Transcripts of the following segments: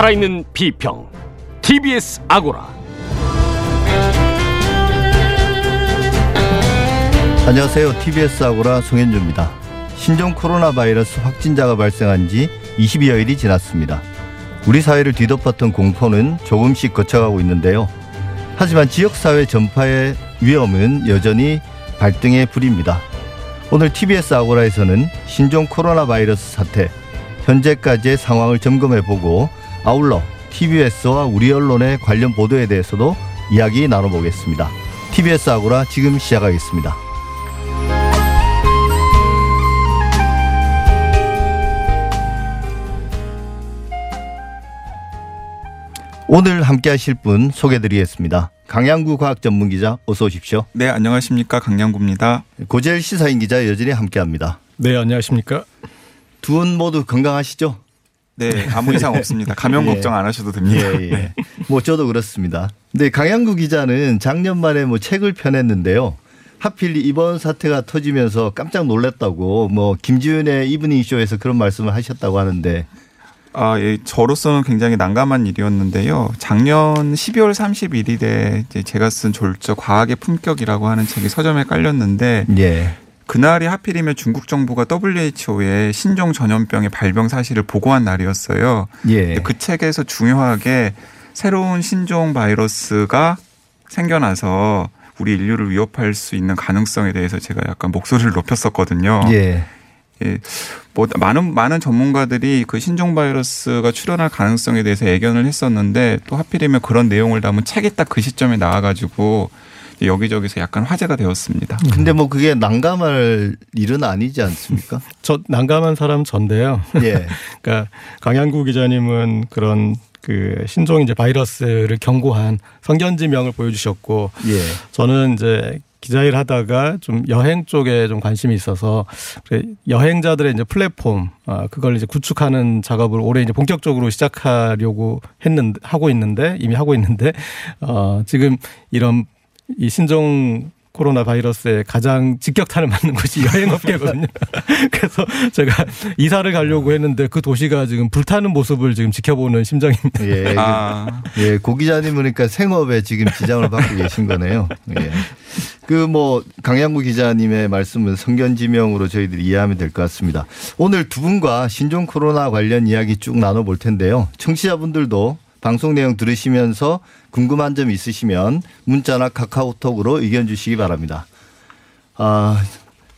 살아있는 비평 TBS 아고라. 안녕하세요. TBS 아고라 송현주입니다. 신종 코로나 바이러스 확진자가 발생한 지 20여일이 지났습니다. 우리 사회를 뒤덮었던 공포는 조금씩 거쳐가고 있는데요. 하지만 지역사회 전파의 위험은 여전히 발등에 불입니다. 오늘 TBS 아고라에서는 신종 코로나 바이러스 사태, 현재까지의 상황을 점검해보고 아울러 TBS와 우리 언론의 관련 보도에 대해서도 이야기 나눠보겠습니다. TBS 아고라 지금 시작하겠습니다. 오늘 함께하실 분 소개드리겠습니다. 강양구 과학전문기자 어서 오십시오. 네, 안녕하십니까. 강양구입니다. 고재일 시사인 기자 여전히 함께합니다. 네, 안녕하십니까. 두 분 모두 건강하시죠? 네, 아무 이상 없습니다. 감염 걱정 안 하셔도 됩니다. 네. 뭐 저도 그렇습니다. 네, 강양구 기자는 작년 말에 뭐 책을 펴냈는데요. 하필 이번 사태가 터지면서 깜짝 놀랐다고 뭐 김지윤의 이브닝 쇼에서 그런 말씀을 하셨다고 하는데. 아, 예, 저로서는 굉장히 난감한 일이었는데요. 작년 12월 31일에 이제 제가 쓴 졸저 과학의 품격이라고 하는 책이 서점에 깔렸는데 예. 그날이 하필이면 중국 정부가 WHO에 신종 전염병의 발병 사실을 보고한 날이었어요. 예. 그 책에서 중요하게 새로운 신종 바이러스가 생겨나서 우리 인류를 위협할 수 있는 가능성에 대해서 제가 약간 목소리를 높였었거든요. 예. 예, 뭐 많은 전문가들이 그 신종 바이러스가 출현할 가능성에 대해서 예견을 했었는데 또 하필이면 그런 내용을 담은 책이 딱 그 시점에 나와가지고 여기저기서 약간 화제가 되었습니다. 근데 뭐 그게 난감할 일은 아니지 않습니까? 저 난감한 사람 전데요. 예. 그러니까 강양구 기자님은 그런 그 신종 이제 바이러스를 경고한 성견지명을 보여주셨고, 예. 저는 이제 기자일 하다가 좀 여행 쪽에 좀 관심이 있어서 여행자들의 이제 플랫폼 그걸 이제 구축하는 작업을 올해 이제 본격적으로 시작하려고 하고 있는데 지금 이런 이 신종 코로나 바이러스에 가장 직격탄을 맞는 곳이 여행업계거든요. 그래서 제가 이사를 가려고 했는데 그 도시가 지금 불타는 모습을 지금 지켜보는 심정입니다. 예, 예, 고 기자님 그러니까 생업에 지금 지장을 받고 계신 거네요. 예. 그 뭐 강양구 기자님의 말씀은 성견지명으로 저희들이 이해하면 될 것 같습니다. 오늘 두 분과 신종 코로나 관련 이야기 쭉 나눠볼 텐데요. 청취자분들도 방송 내용 들으시면서 궁금한 점 있으시면 문자나 카카오톡으로 의견 주시기 바랍니다. 아,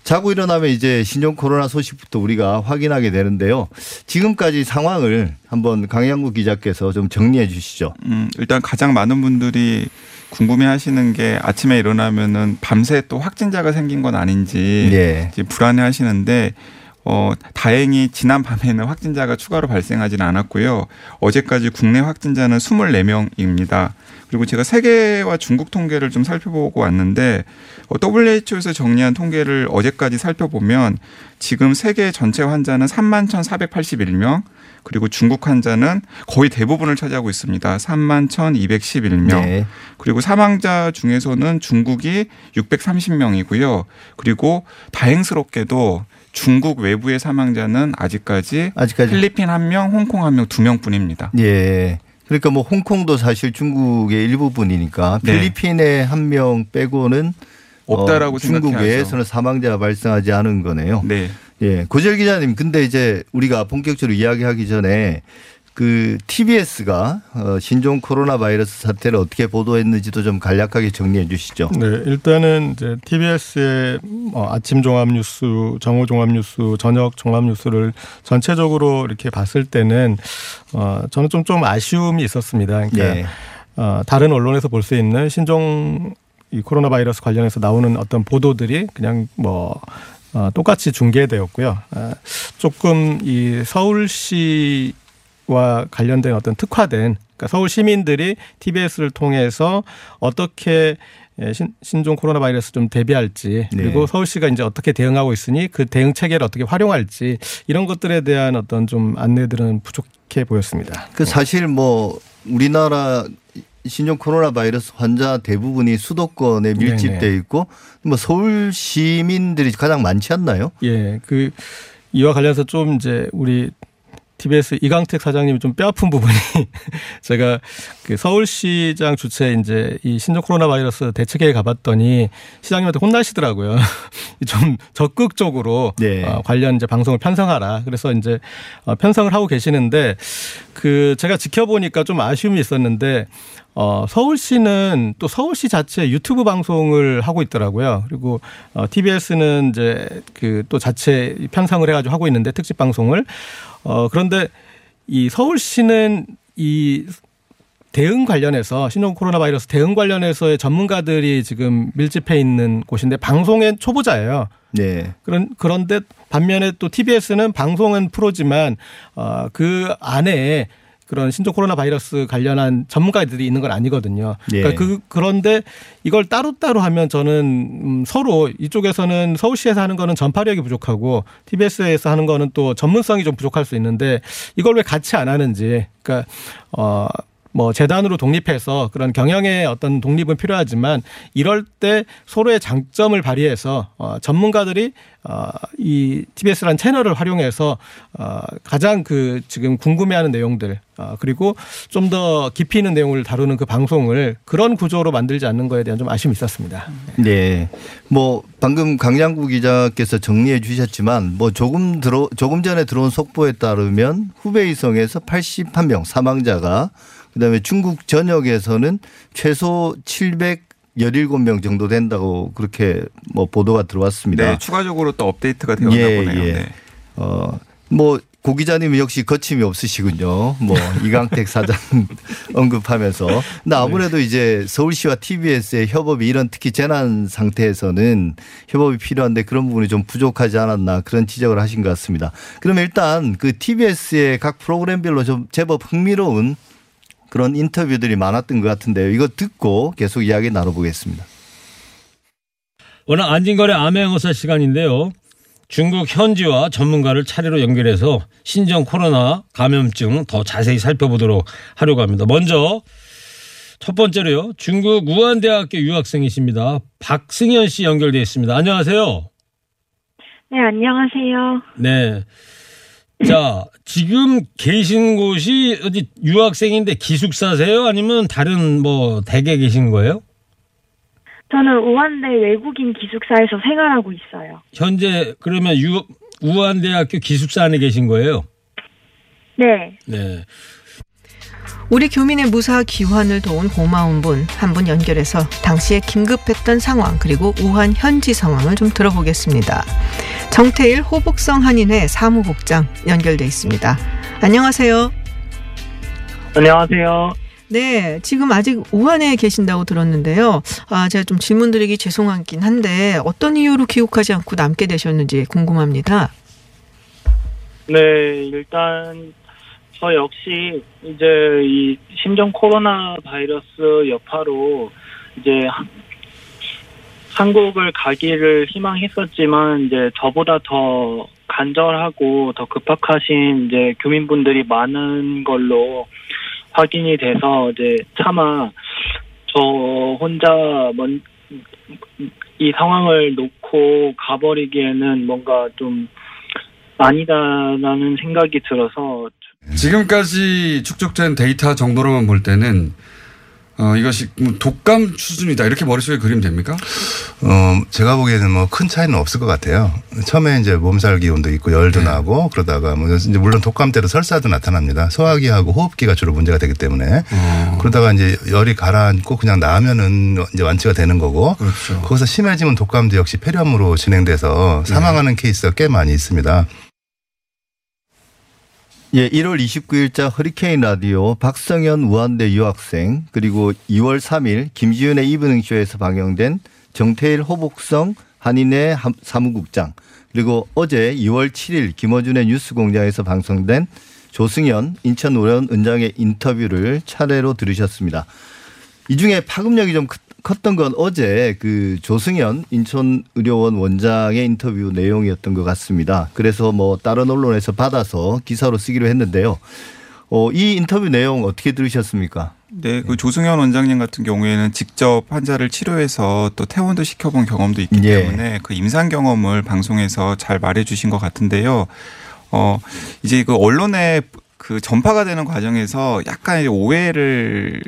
자고 일어나면 이제 신종 코로나 소식부터 우리가 확인하게 되는데요. 지금까지 상황을 한번 강양구 기자께서 좀 정리해 주시죠. 일단 가장 많은 분들이 궁금해하시는 게 아침에 일어나면은 밤새 또 확진자가 생긴 건 아닌지 네. 불안해하시는데. 다행히 지난 밤에는 확진자가 추가로 발생하지는 않았고요. 어제까지 국내 확진자는 24명입니다. 그리고 제가 세계와 중국 통계를 좀 살펴보고 왔는데 WHO에서 정리한 통계를 어제까지 살펴보면 지금 세계 전체 환자는 31,481명, 그리고 중국 환자는 거의 대부분을 차지하고 있습니다. 31,211명. 네. 그리고 사망자 중에서는 중국이 630명이고요. 그리고 다행스럽게도 중국 외부의 사망자는 아직까지 필리핀 1명, 홍콩 1명, 2명뿐입니다. 예. 그러니까 뭐 홍콩도 사실 중국의 일부분이니까 네. 필리핀에 1명 빼고는 없다라고 생각해야죠. 중국 외에서는 사망자가 발생하지 않은 거네요. 네. 예. 고재일 기자님, 근데 이제 우리가 본격적으로 이야기하기 전에 그 TBS가 신종 코로나 바이러스 사태를 어떻게 보도했는지도 좀 간략하게 정리해 주시죠. 네, 일단은 이제 TBS의 아침 종합뉴스, 정오 종합뉴스, 저녁 종합뉴스를 전체적으로 이렇게 봤을 때는 저는 좀 아쉬움이 있었습니다. 그러니까 네. 다른 언론에서 볼 수 있는 신종 이 코로나 바이러스 관련해서 나오는 어떤 보도들이 그냥 뭐 똑같이 중계되었고요. 조금 이 서울시 와 관련된 어떤 특화된 그러니까 서울 시민들이 TBS를 통해서 어떻게 신종 코로나 바이러스 좀 대비할지 그리고 네. 서울시가 이제 어떻게 대응하고 있으니 그 대응 체계를 어떻게 활용할지 이런 것들에 대한 어떤 좀 안내들은 부족해 보였습니다. 그 사실 뭐 우리나라 신종 코로나 바이러스 환자 대부분이 수도권에 밀집돼 있고 뭐 서울 시민들이 가장 많지 않나요? 예, 그 이와 관련해서 좀 이제 우리 TBS 이강택 사장님이 좀 뼈아픈 부분이 제가 그 서울시장 주최 이제 이 신종 코로나 바이러스 대책회의 가봤더니 시장님한테 혼나시더라고요. 좀 적극적으로 네. 관련 이제 방송을 편성하라. 그래서 이제 편성을 하고 계시는데 그 제가 지켜보니까 좀 아쉬움이 있었는데 서울시는 또 서울시 자체 유튜브 방송을 하고 있더라고요. 그리고 TBS는 이제 그 또 자체 편성을 해가지고 하고 있는데 특집 방송을. 그런데 이 서울시는 이 대응 관련해서 신종 코로나 바이러스 대응 관련해서의 전문가들이 지금 밀집해 있는 곳인데 방송의 초보자예요. 네. 그런데 반면에 또 TBS는 방송은 프로지만 그 안에 그런 신종 코로나 바이러스 관련한 전문가들이 있는 건 아니거든요. 그러니까 예. 그런데 이걸 따로따로 하면 저는 서로 이쪽에서는 서울시에서 하는 거는 전파력이 부족하고 TBS에서 하는 거는 또 전문성이 좀 부족할 수 있는데 이걸 왜 같이 안 하는지. 그러니까 뭐 재단으로 독립해서 그런 경영의 어떤 독립은 필요하지만 이럴 때 서로의 장점을 발휘해서 전문가들이 이 TBS라는 채널을 활용해서 가장 그 지금 궁금해하는 내용들 그리고 좀 더 깊이 있는 내용을 다루는 그 방송을 그런 구조로 만들지 않는 거에 대한 좀 아쉬움이 있었습니다. 네. 뭐 방금 강양구 기자께서 정리해 주셨지만 뭐 조금 전에 들어온 속보에 따르면 후베이성에서 81명 사망자가 그다음에 중국 전역에서는 최소 717명 정도 된다고 그렇게 뭐 보도가 들어왔습니다. 네, 추가적으로 또 업데이트가 되었나 보네요. 예. 네. 뭐 고 기자님은 역시 거침이 없으시군요. 뭐 이강택 사장 언급하면서. 근데 아무래도 이제 서울시와 TBS의 협업이 이런 특히 재난 상태에서는 협업이 필요한데 그런 부분이 좀 부족하지 않았나 그런 지적을 하신 것 같습니다. 그럼 일단 그 TBS의 각 프로그램별로 좀 제법 흥미로운 그런 인터뷰들이 많았던 것 같은데요. 이거 듣고 계속 이야기 나눠보겠습니다. 오늘 안진걸의 암행어사 시간인데요. 중국 현지와 전문가를 차례로 연결해서 신종 코로나 감염증 더 자세히 살펴보도록 하려고 합니다. 먼저 첫 번째로요. 중국 우한대학교 유학생이십니다. 박승현 씨 연결되어 있습니다. 안녕하세요. 네, 안녕하세요. 네. 자, 지금 계신 곳이 어디 유학생인데 기숙사세요? 아니면 다른 뭐 댁에 계신 거예요? 저는 우한대 외국인 기숙사에서 생활하고 있어요. 현재 그러면 우한대학교 기숙사 안에 계신 거예요? 네. 네. 우리 교민의 무사 귀환을 도운 고마운 분 한 분 연결해서 당시에 긴급했던 상황 그리고 우한 현지 상황을 좀 들어보겠습니다. 정태일 호북성 한인회 사무국장 연결돼 있습니다. 안녕하세요. 안녕하세요. 네, 지금 아직 우한에 계신다고 들었는데요. 제가 좀 질문드리기 죄송하긴 한데 어떤 이유로 귀국하지 않고 남게 되셨는지 궁금합니다. 네, 일단 저 역시 이제 이 신종 코로나 바이러스 여파로 이제 한국을 가기를 희망했었지만 이제 저보다 더 간절하고 더 급박하신 이제 교민분들이 많은 걸로 확인이 돼서 이제 차마 저 혼자 이 상황을 놓고 가버리기에는 뭔가 좀 아니다라는 생각이 들어서 지금까지 축적된 데이터 정도로만 볼 때는 이것이 독감 수준이다 이렇게 머릿속에 그리면 됩니까? 제가 보기에는 뭐 큰 차이는 없을 것 같아요. 처음에 이제 몸살 기운도 있고 열도 네. 나고 그러다가 뭐 이제 물론 독감 때도 설사도 나타납니다. 소화기하고 호흡기가 주로 문제가 되기 때문에 그러다가 이제 열이 가라앉고 그냥 나면은 이제 완치가 되는 거고 그렇죠. 거기서 심해지면 독감도 역시 폐렴으로 진행돼서 사망하는 네. 케이스가 꽤 많이 있습니다. 예, 1월 29일자 허리케인 라디오 박성현 우한대 유학생 그리고 2월 3일 김지윤의 이브닝쇼에서 방영된 정태일 호북성 한인회 사무국장 그리고 어제 2월 7일 김어준의 뉴스공장에서 방송된 조승현 인천 노련은장의 인터뷰를 차례로 들으셨습니다. 이 중에 파급력이 좀 컸던 건 어제 그 조승현 인천의료원 원장의 인터뷰 내용이었던 것 같습니다. 그래서 뭐 다른 언론에서 받아서 기사로 쓰기로 했는데요. 이 인터뷰 내용 어떻게 들으셨습니까? 네, 그 조승현 원장님 같은 경우에는 직접 환자를 치료해서 또 퇴원도 시켜본 경험도 있기 예. 때문에 그 임상 경험을 방송에서 잘 말해주신 것 같은데요. 이제 그 언론의 그 전파가 되는 과정에서 약간 오해를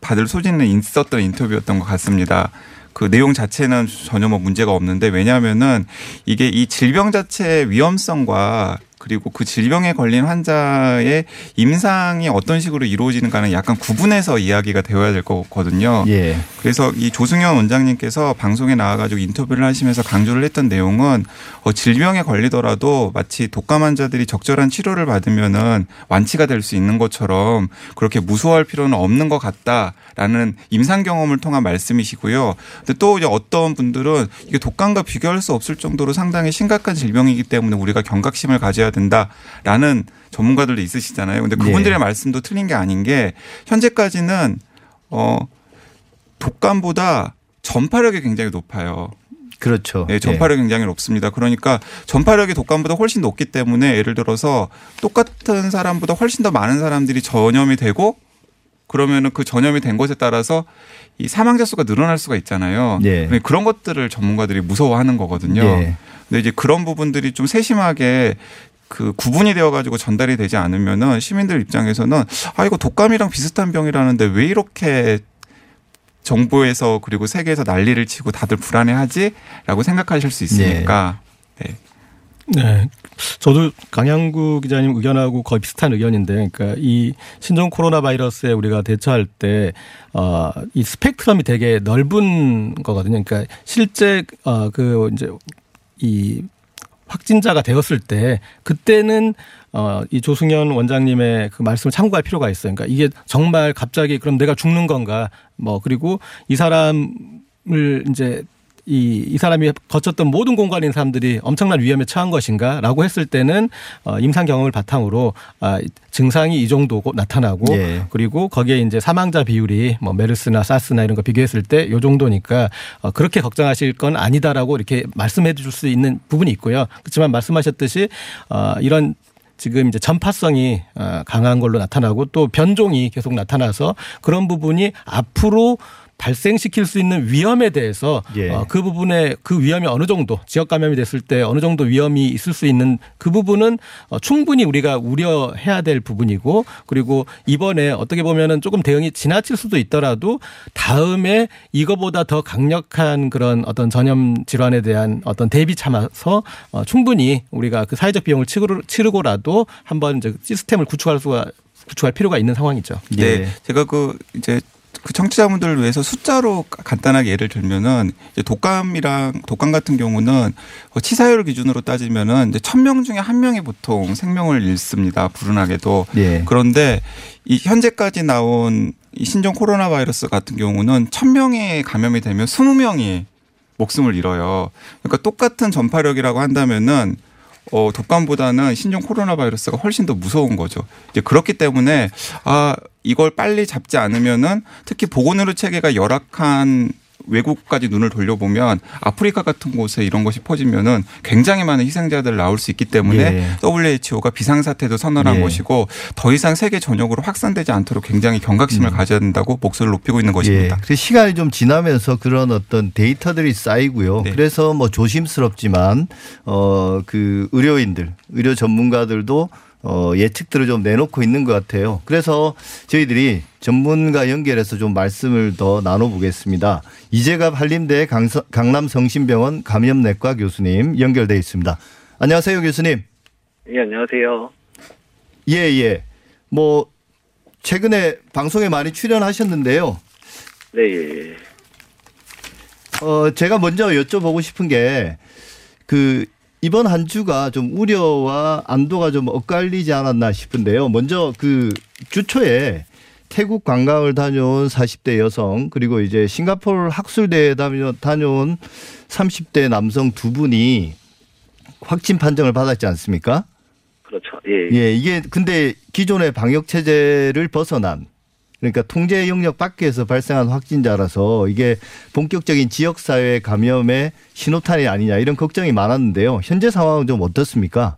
받을 소지는 있었던 인터뷰였던 것 같습니다. 그 내용 자체는 전혀 뭐 문제가 없는데, 왜냐하면은 이게 이 질병 자체의 위험성과 그리고 그 질병에 걸린 환자의 임상이 어떤 식으로 이루어지는가는 약간 구분해서 이야기가 되어야 될 거거든요. 예. 그래서 이 조승현 원장님께서 방송에 나와가지고 인터뷰를 하시면서 강조를 했던 내용은 질병에 걸리더라도 마치 독감 환자들이 적절한 치료를 받으면은 완치가 될 수 있는 것처럼 그렇게 무서워할 필요는 없는 것 같다라는 임상 경험을 통한 말씀이시고요. 근데 또 이제 어떤 분들은 이게 독감과 비교할 수 없을 정도로 상당히 심각한 질병이기 때문에 우리가 경각심을 가져야 된다라는 전문가들도 있으시잖아요. 근데 그분들의 예. 말씀도 틀린 게 아닌 게, 현재까지는 독감보다 전파력이 굉장히 높아요. 그렇죠. 네, 전파력이 예. 굉장히 높습니다. 그러니까 전파력이 독감보다 훨씬 높기 때문에 예를 들어서 똑같은 사람보다 훨씬 더 많은 사람들이 전염이 되고, 그러면은 그 전염이 된 것에 따라서 이 사망자 수가 늘어날 수가 있잖아요. 예. 그런 것들을 전문가들이 무서워하는 거거든요. 예. 근데 이제 그런 부분들이 좀 세심하게 그 구분이 되어가지고 전달이 되지 않으면은 시민들 입장에서는 아, 이거 독감이랑 비슷한 병이라는데 왜 이렇게 정부에서 그리고 세계에서 난리를 치고 다들 불안해하지라고 생각하실 수 있으니까. 네. 네. 네. 저도 강양구 기자님 의견하고 거의 비슷한 의견인데, 그러니까 이 신종 코로나 바이러스에 우리가 대처할 때 이 스펙트럼이 되게 넓은 거거든요. 그러니까 실제 그 이제 이 확진자가 되었을 때, 그때는 이 조승현 원장님의 그 말씀을 참고할 필요가 있어요. 그러니까 이게 정말 갑자기 그럼 내가 죽는 건가? 뭐 그리고 이 사람을 이제 이 사람이 거쳤던 모든 공간에 있는 사람들이 엄청난 위험에 처한 것인가라고 했을 때는 임상 경험을 바탕으로 증상이 이 정도 나타나고 예. 그리고 거기에 이제 사망자 비율이 뭐 메르스나 사스나 이런 거 비교했을 때 이 정도니까 그렇게 걱정하실 건 아니다라고 이렇게 말씀해 줄 수 있는 부분이 있고요. 그렇지만 말씀하셨듯이 이런 지금 이제 전파성이 강한 걸로 나타나고 또 변종이 계속 나타나서 그런 부분이 앞으로 발생시킬 수 있는 위험에 대해서 예. 그 부분에 그 위험이 어느 정도 지역 감염이 됐을 때 어느 정도 위험이 있을 수 있는 그 부분은 충분히 우리가 우려해야 될 부분이고, 그리고 이번에 어떻게 보면은 조금 대응이 지나칠 수도 있더라도 다음에 이거보다 더 강력한 그런 어떤 전염 질환에 대한 어떤 대비 참아서 충분히 우리가 그 사회적 비용을 치르고라도 한번 이제 시스템을 구축할 필요가 있는 상황이죠. 예. 네, 제가 그 이제 그 청취자분들을 위해서 숫자로 간단하게 예를 들면은, 이제 독감 같은 경우는 치사율 기준으로 따지면은 이제 1,000명 중에 1명이 보통 생명을 잃습니다. 불운하게도. 예. 그런데 이 현재까지 나온 이 신종 코로나 바이러스 같은 경우는 1,000명이 감염이 되면 20명이 목숨을 잃어요. 그러니까 똑같은 전파력이라고 한다면은 독감보다는 신종 코로나 바이러스가 훨씬 더 무서운 거죠. 이제 그렇기 때문에 이걸 빨리 잡지 않으면은, 특히 보건의료 체계가 열악한 외국까지 눈을 돌려보면 아프리카 같은 곳에 이런 것이 퍼지면은 굉장히 많은 희생자들 나올 수 있기 때문에 예. WHO가 비상사태도 선언한 예. 것이고, 더 이상 세계 전역으로 확산되지 않도록 굉장히 경각심을 가져야 된다고 목소리를 높이고 있는 것입니다. 예. 시간이 좀 지나면서 그런 어떤 데이터들이 쌓이고요. 네. 그래서 뭐 조심스럽지만 그 의료인들, 의료 전문가들도 예측들을 좀 내놓고 있는 것 같아요. 그래서 저희들이 전문가 연결해서 좀 말씀을 더 나눠보겠습니다. 이재갑 한림대 강남성심병원 감염내과 교수님 연결되어 있습니다. 안녕하세요, 교수님. 예, 안녕하세요. 예, 예. 뭐 최근에 방송에 많이 출연하셨는데요. 네. 예. 제가 먼저 여쭤보고 싶은 게, 그 이번 한 주가 좀 우려와 안도가 좀 엇갈리지 않았나 싶은데요. 먼저 그 주초에 태국 관광을 다녀온 40대 여성, 그리고 이제 싱가포르 학술대회에 다녀온 30대 남성 두 분이 확진 판정을 받았지 않습니까? 그렇죠. 예. 예, 이게 근데 기존의 방역 체제를 벗어난, 그러니까 통제 영역 밖에서 발생한 확진자라서 이게 본격적인 지역사회 감염의 신호탄이 아니냐, 이런 걱정이 많았는데요. 현재 상황은 좀 어떻습니까?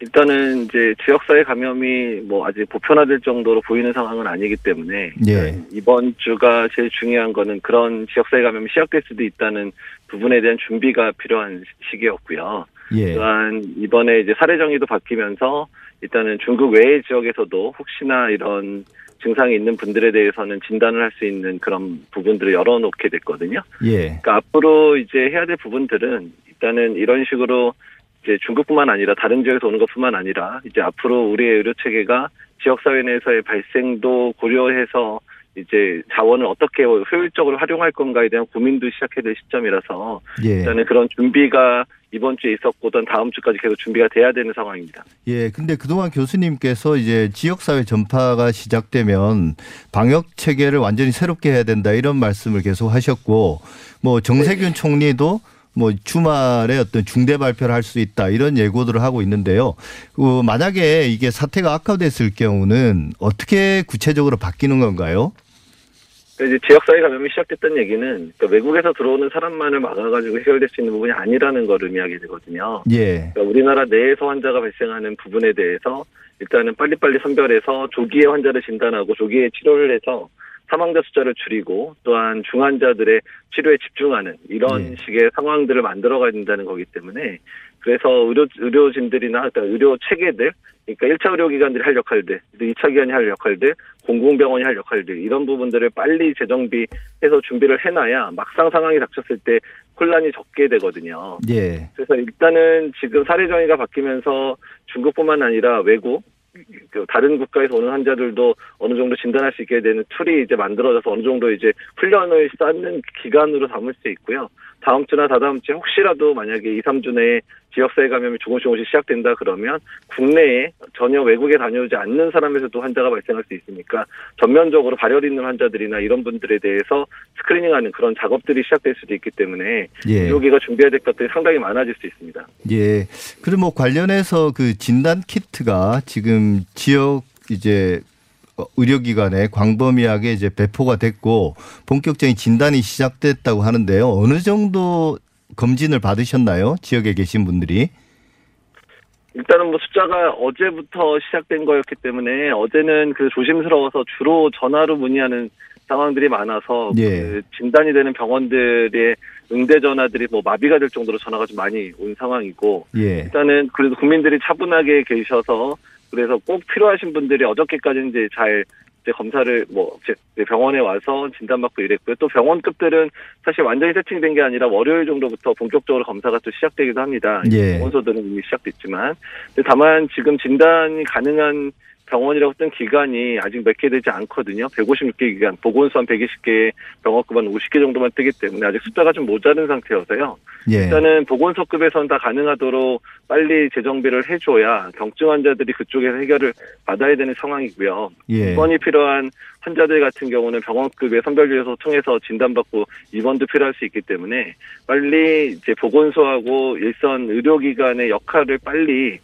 일단은 이제 지역사회 감염이 뭐 아직 보편화될 정도로 보이는 상황은 아니기 때문에 예. 이번 주가 제일 중요한 거는 그런 지역사회 감염이 시작될 수도 있다는 부분에 대한 준비가 필요한 시기였고요. 예. 또한 이번에 이제 사례 정의도 바뀌면서 일단은 중국 외의 지역에서도 혹시나 이런 증상이 있는 분들에 대해서는 진단을 할 수 있는 그런 부분들을 열어놓게 됐거든요. 예. 그러니까 앞으로 이제 해야 될 부분들은 일단은 이런 식으로 이제 중국뿐만 아니라 다른 지역에서 오는 것뿐만 아니라 이제 앞으로 우리의 의료 체계가 지역사회 내에서의 발생도 고려해서 이제 자원을 어떻게 효율적으로 활용할 건가에 대한 고민도 시작해야 될 시점이라서 예. 일단은 그런 준비가 이번 주에 있었고든 다음 주까지 계속 준비가 돼야 되는 상황입니다. 예, 근데 그동안 교수님께서 이제 지역사회 전파가 시작되면 방역 체계를 완전히 새롭게 해야 된다 이런 말씀을 계속 하셨고 뭐 정세균 네. 총리도 뭐 주말에 어떤 중대 발표를 할 수 있다 이런 예고들을 하고 있는데요. 만약에 이게 사태가 악화됐을 경우는 어떻게 구체적으로 바뀌는 건가요? 이제 지역사회 감염이 시작됐다는 얘기는 그러니까 외국에서 들어오는 사람만을 막아가지고 해결될 수 있는 부분이 아니라는 걸 의미하게 되거든요. 예. 그러니까 우리나라 내에서 환자가 발생하는 부분에 대해서 일단은 빨리빨리 선별해서 조기에 환자를 진단하고 조기에 치료를 해서 사망자 숫자를 줄이고 또한 중환자들의 치료에 집중하는 이런 예. 식의 상황들을 만들어가야 된다는 거기 때문에 그래서 의료진들이나 의료 체계들 그러니까 1차 의료기관들이 할 역할들, 2차 기관이 할 역할들, 공공병원이 할 역할들 이런 부분들을 빨리 재정비해서 준비를 해놔야 막상 상황이 닥쳤을 때 혼란이 적게 되거든요. 예. 그래서 일단은 지금 사례 정의가 바뀌면서 중국뿐만 아니라 외국 다른 국가에서 오는 환자들도 어느 정도 진단할 수 있게 되는 툴이 이제 만들어져서 어느 정도 이제 훈련을 쌓는 기간으로 삼을 수 있고요. 다음 주나 다다음 주에 혹시라도 만약에 2, 3주 내에 지역사회 감염이 조금씩 시작된다 그러면 국내에 전혀 외국에 다녀오지 않는 사람에서도 환자가 발생할 수 있으니까 전면적으로 발열 있는 환자들이나 이런 분들에 대해서 스크리닝하는 그런 작업들이 시작될 수도 있기 때문에 의료계가 예. 준비해야 될 것들이 상당히 많아질 수 있습니다. 예. 그럼 뭐 관련해서 그 진단 키트가 지금 지역 이제 의료기관에 광범위하게 이제 배포가 됐고 본격적인 진단이 시작됐다고 하는데요. 어느 정도 검진을 받으셨나요? 지역에 계신 분들이? 일단은 뭐 숫자가 어제부터 시작된 거였기 때문에 어제는 그 조심스러워서 주로 전화로 문의하는 상황들이 많아서 예. 그 진단이 되는 병원들의 응대 전화들이 뭐 마비가 될 정도로 전화가 좀 많이 온 상황이고 예. 일단은 그래도 국민들이 차분하게 계셔서 그래서 꼭 필요하신 분들이 어저께까지는 이제 잘 이제 검사를 뭐 병원에 와서 진단받고 이랬고요. 또 병원급들은 사실 완전히 세팅된 게 아니라 월요일 정도부터 본격적으로 검사가 또 시작되기도 합니다. 예. 병원소들은 이미 시작됐지만. 근데 다만 지금 진단이 가능한 병원이라고 했던 기관이 아직 몇 개 되지 않거든요. 156개 기관, 보건소 한 120개, 병원급 한 50개 정도만 뜨기 때문에 아직 숫자가 좀 모자른 상태여서요. 예. 일단은 보건소급에서는 다 가능하도록 빨리 재정비를 해줘야 경증 환자들이 그쪽에서 해결을 받아야 되는 상황이고요. 예. 입원이 필요한 환자들 같은 경우는 병원급의 선별진료소 통해서 진단받고 입원도 필요할 수 있기 때문에 빨리 이제 보건소하고 일선 의료기관의 역할을 빨리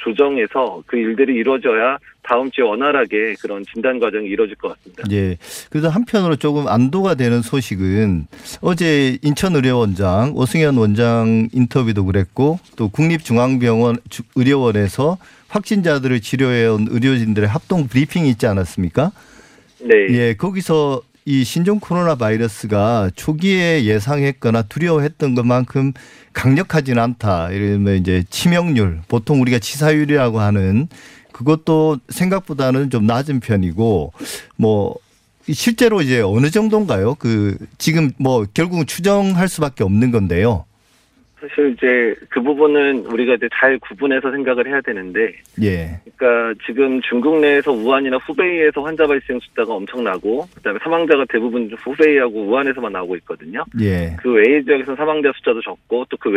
조정해서 그 일들이 이루어져야 다음 주에 원활하게 그런 진단 과정이 이루어질 것 같습니다. 예. 그래서 한편으로 조금 안도가 되는 소식은 어제 인천의료원장 오승현 원장 인터뷰도 그랬고 또 국립중앙병원 의료원에서 확진자들을 치료해온 의료진들의 합동 브리핑이 있지 않았습니까? 네. 예. 거기서 이 신종 코로나 바이러스가 초기에 예상했거나 두려워했던 것만큼 강력하진 않다. 이러면 이제 치명률, 보통 우리가 치사율이라고 하는 그것도 생각보다는 좀 낮은 편이고 뭐 실제로 이제 어느 정도인가요? 그 지금 뭐 결국은 추정할 수밖에 없는 건데요. 사실 이제 그 부분은 우리가 이제 잘 구분해서 생각을 해야 되는데, 예. 그러니까 지금 중국 내에서 우한이나 후베이에서 환자 발생 숫자가 엄청나고, 그다음에 사망자가 대부분 후베이하고 우한에서만 나오고 있거든요. 예. 그 외의 지역에서 사망자 숫자도 적고, 또 그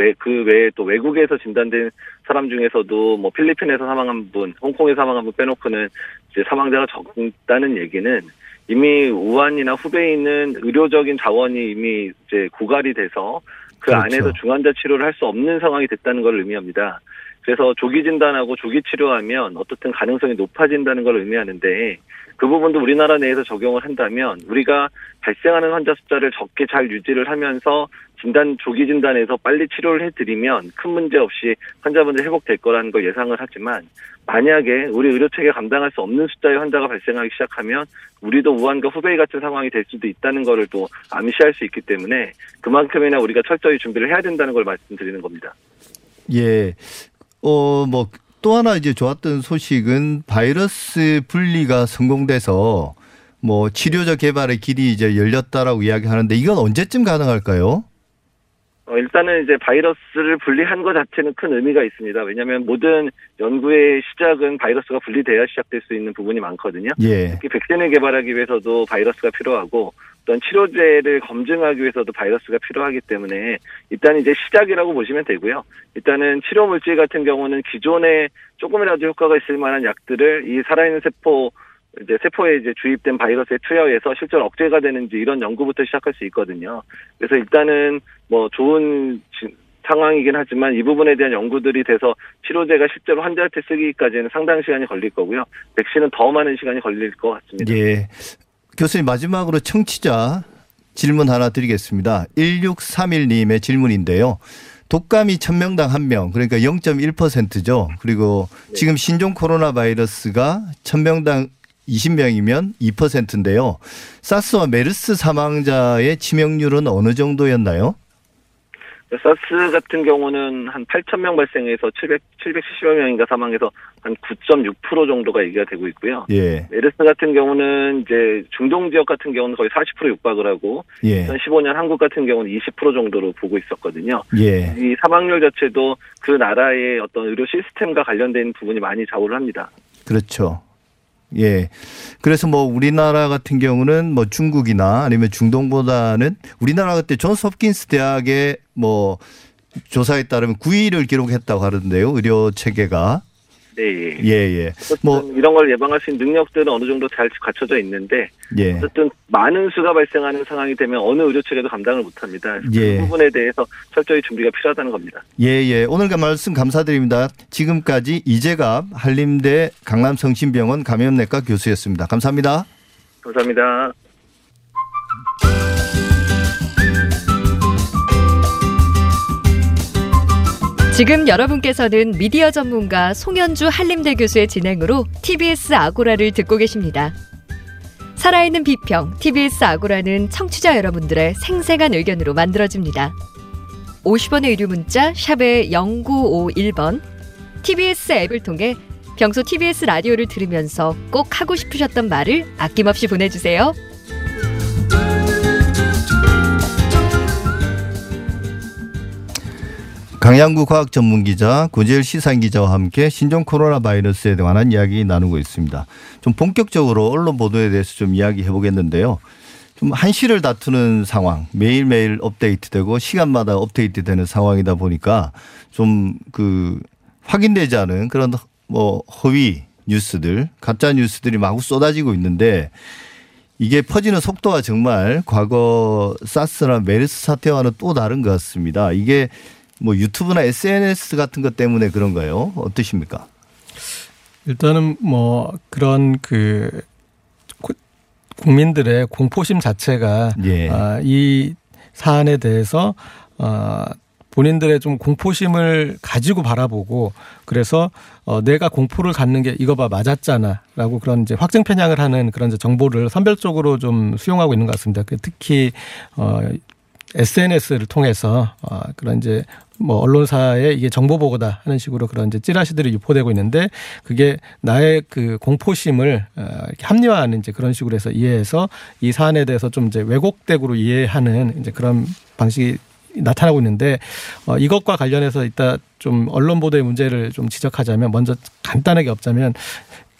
외에 또 외국에서 진단된 사람 중에서도 뭐 필리핀에서 사망한 분, 홍콩에서 사망한 분 빼놓고는 이제 사망자가 적다는 얘기는. 이미 우한이나 후베이는 의료적인 자원이 이미 이제 고갈이 돼서 그 그렇죠. 안에서 중환자 치료를 할 수 없는 상황이 됐다는 걸 의미합니다. 그래서 조기 진단하고 조기 치료하면 어떻든 가능성이 높아진다는 걸 의미하는데 그 부분도 우리나라 내에서 적용을 한다면 우리가 발생하는 환자 숫자를 적게 잘 유지를 하면서 조기 진단에서 빨리 치료를 해드리면 큰 문제 없이 환자분들이 회복될 거라는 걸 예상을 하지만 만약에 우리 의료체계가 감당할 수 없는 숫자의 환자가 발생하기 시작하면 우리도 우한과 후베이 같은 상황이 될 수도 있다는 것을 또 암시할 수 있기 때문에 그만큼이나 우리가 철저히 준비를 해야 된다는 걸 말씀드리는 겁니다. 예. 또 하나 이제 좋았던 소식은 바이러스 분리가 성공돼서 뭐 치료제 개발의 길이 이제 열렸다라고 이야기하는데 이건 언제쯤 가능할까요? 일단은 이제 바이러스를 분리한 것 자체는 큰 의미가 있습니다. 왜냐하면 모든 연구의 시작은 바이러스가 분리돼야 시작될 수 있는 부분이 많거든요. 예. 특히 백신을 개발하기 위해서도 바이러스가 필요하고 어떤 치료제를 검증하기 위해서도 바이러스가 필요하기 때문에 일단 이제 시작이라고 보시면 되고요. 일단은 치료 물질 같은 경우는 기존에 조금이라도 효과가 있을 만한 약들을 이 살아있는 세포에 이제 주입된 바이러스에 투여해서 실제로 억제가 되는지 이런 연구부터 시작할 수 있거든요. 그래서 일단은 뭐 좋은 상황이긴 하지만 이 부분에 대한 연구들이 돼서 치료제가 실제로 환자한테 쓰기까지는 상당 시간이 걸릴 거고요. 백신은 더 많은 시간이 걸릴 것 같습니다. 예. 교수님 마지막으로 청취자 질문 하나 드리겠습니다. 1631님의 질문인데요. 독감이 1000명당 1명, 그러니까 0.1%죠. 그리고 네. 지금 신종 코로나 바이러스가 1000명당 20명이면 2%인데요. 사스와 메르스 사망자의 치명률은 어느 정도였나요? 사스 같은 경우는 한 8,000명 발생해서 770여 명인가 사망해서 한 9.6% 정도가 얘기가 되고 있고요. 예. 메르스 같은 경우는 이제 중동 지역 같은 경우는 거의 40% 육박을 하고, 예. 2015년 한국 같은 경우는 20% 정도로 보고 있었거든요. 예. 이 사망률 자체도 그 나라의 어떤 의료 시스템과 관련된 부분이 많이 좌우를 합니다. 그렇죠. 예. 그래서 뭐 우리나라 같은 경우는 뭐 중국이나 아니면 중동보다는 우리나라 그때 존스홉킨스 대학의 뭐 조사에 따르면 9위를 기록했다고 하는데요. 의료 체계가. 네. 예. 뭐 이런 걸 예방할 수 있는 능력들은 어느 정도 잘 갖춰져 있는데 예. 어쨌든 많은 수가 발생하는 상황이 되면 어느 의료 체계도 감당을 못 합니다. 예. 그 부분에 대해서 철저히 준비가 필요하다는 겁니다. 예. 오늘 말씀 감사드립니다. 지금까지 이재갑 한림대 강남성심병원 감염내과 교수였습니다. 감사합니다. 감사합니다. 지금 여러분께서는 미디어 전문가 송현주 한림대 교수의 진행으로 TBS 아고라를 듣고 계십니다. 살아있는 비평, TBS 아고라는 청취자 여러분들의 생생한 의견으로 만들어집니다. 50원의 유료 문자 샵에 0951번, TBS 앱을 통해 평소 TBS 라디오를 들으면서 꼭 하고 싶으셨던 말을 아낌없이 보내주세요. 강양구 과학전문기자, 고재일 시상기자와 함께 신종 코로나 바이러스에 관한 이야기 나누고 있습니다. 좀 본격적으로 언론 보도에 대해서 좀 이야기해 보겠는데요. 좀 한시를 다투는 상황, 매일매일 업데이트되고 시간마다 업데이트되는 상황이다 보니까 좀 확인되지 않은 그런 허위 뉴스들, 가짜 뉴스들이 마구 쏟아지고 있는데 이게 퍼지는 속도가 정말 과거 사스나 메르스 사태와는 또 다른 것 같습니다. 이게 뭐 유튜브나 SNS 같은 것 때문에 그런가요? 어떠십니까? 일단은 뭐 그런 국민들의 공포심 자체가 예. 이 사안에 대해서 본인들의 좀 공포심을 가지고 바라보고 그래서 내가 공포를 갖는 게 이거 봐 맞았잖아라고 그런 이제 확증 편향을 하는 그런 이제 정보를 선별적으로 좀 수용하고 있는 것 같습니다. 특히 SNS를 통해서 그런 이제 뭐 언론사에 이게 정보 보고다 하는 식으로 그런 이제 찌라시들이 유포되고 있는데 그게 나의 공포심을 합리화하는 이제 그런 식으로 해서 이해해서 이 사안에 대해서 좀 이제 왜곡되고로 이해하는 이제 그런 방식이 나타나고 있는데 이것과 관련해서 이따 좀 언론 보도의 문제를 좀 지적하자면 먼저 간단하게 엎자면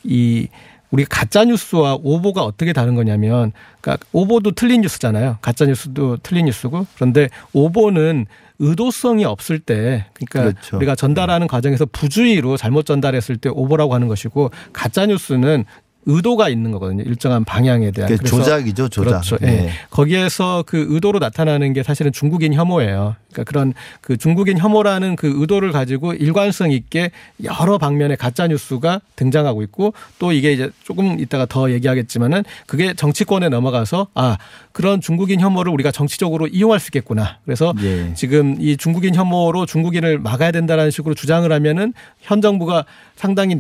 이 우리 가짜 뉴스와 오보가 어떻게 다른 거냐면, 그러니까 오보도 틀린 뉴스잖아요. 가짜 뉴스도 틀린 뉴스고, 그런데 오보는 의도성이 없을 때, 그러니까 그렇죠. 우리가 전달하는 과정에서 부주의로 잘못 전달했을 때 오보라고 하는 것이고, 가짜 뉴스는 의도가 있는 거거든요. 일정한 방향에 대한. 그래서 조작이죠. 조작. 그렇죠. 네. 거기에서 그 의도로 나타나는 게 사실은 중국인 혐오예요. 그러니까 그런 그 중국인 혐오라는 그 의도를 가지고 일관성 있게 여러 방면의 가짜뉴스가 등장하고 있고 또 이게 이제 조금 이따가 더 얘기하겠지만은 그게 정치권에 넘어가서 아, 그런 중국인 혐오를 우리가 정치적으로 이용할 수 있겠구나. 그래서 예. 지금 이 중국인 혐오로 중국인을 막아야 된다라는 식으로 주장을 하면은 현 정부가 상당히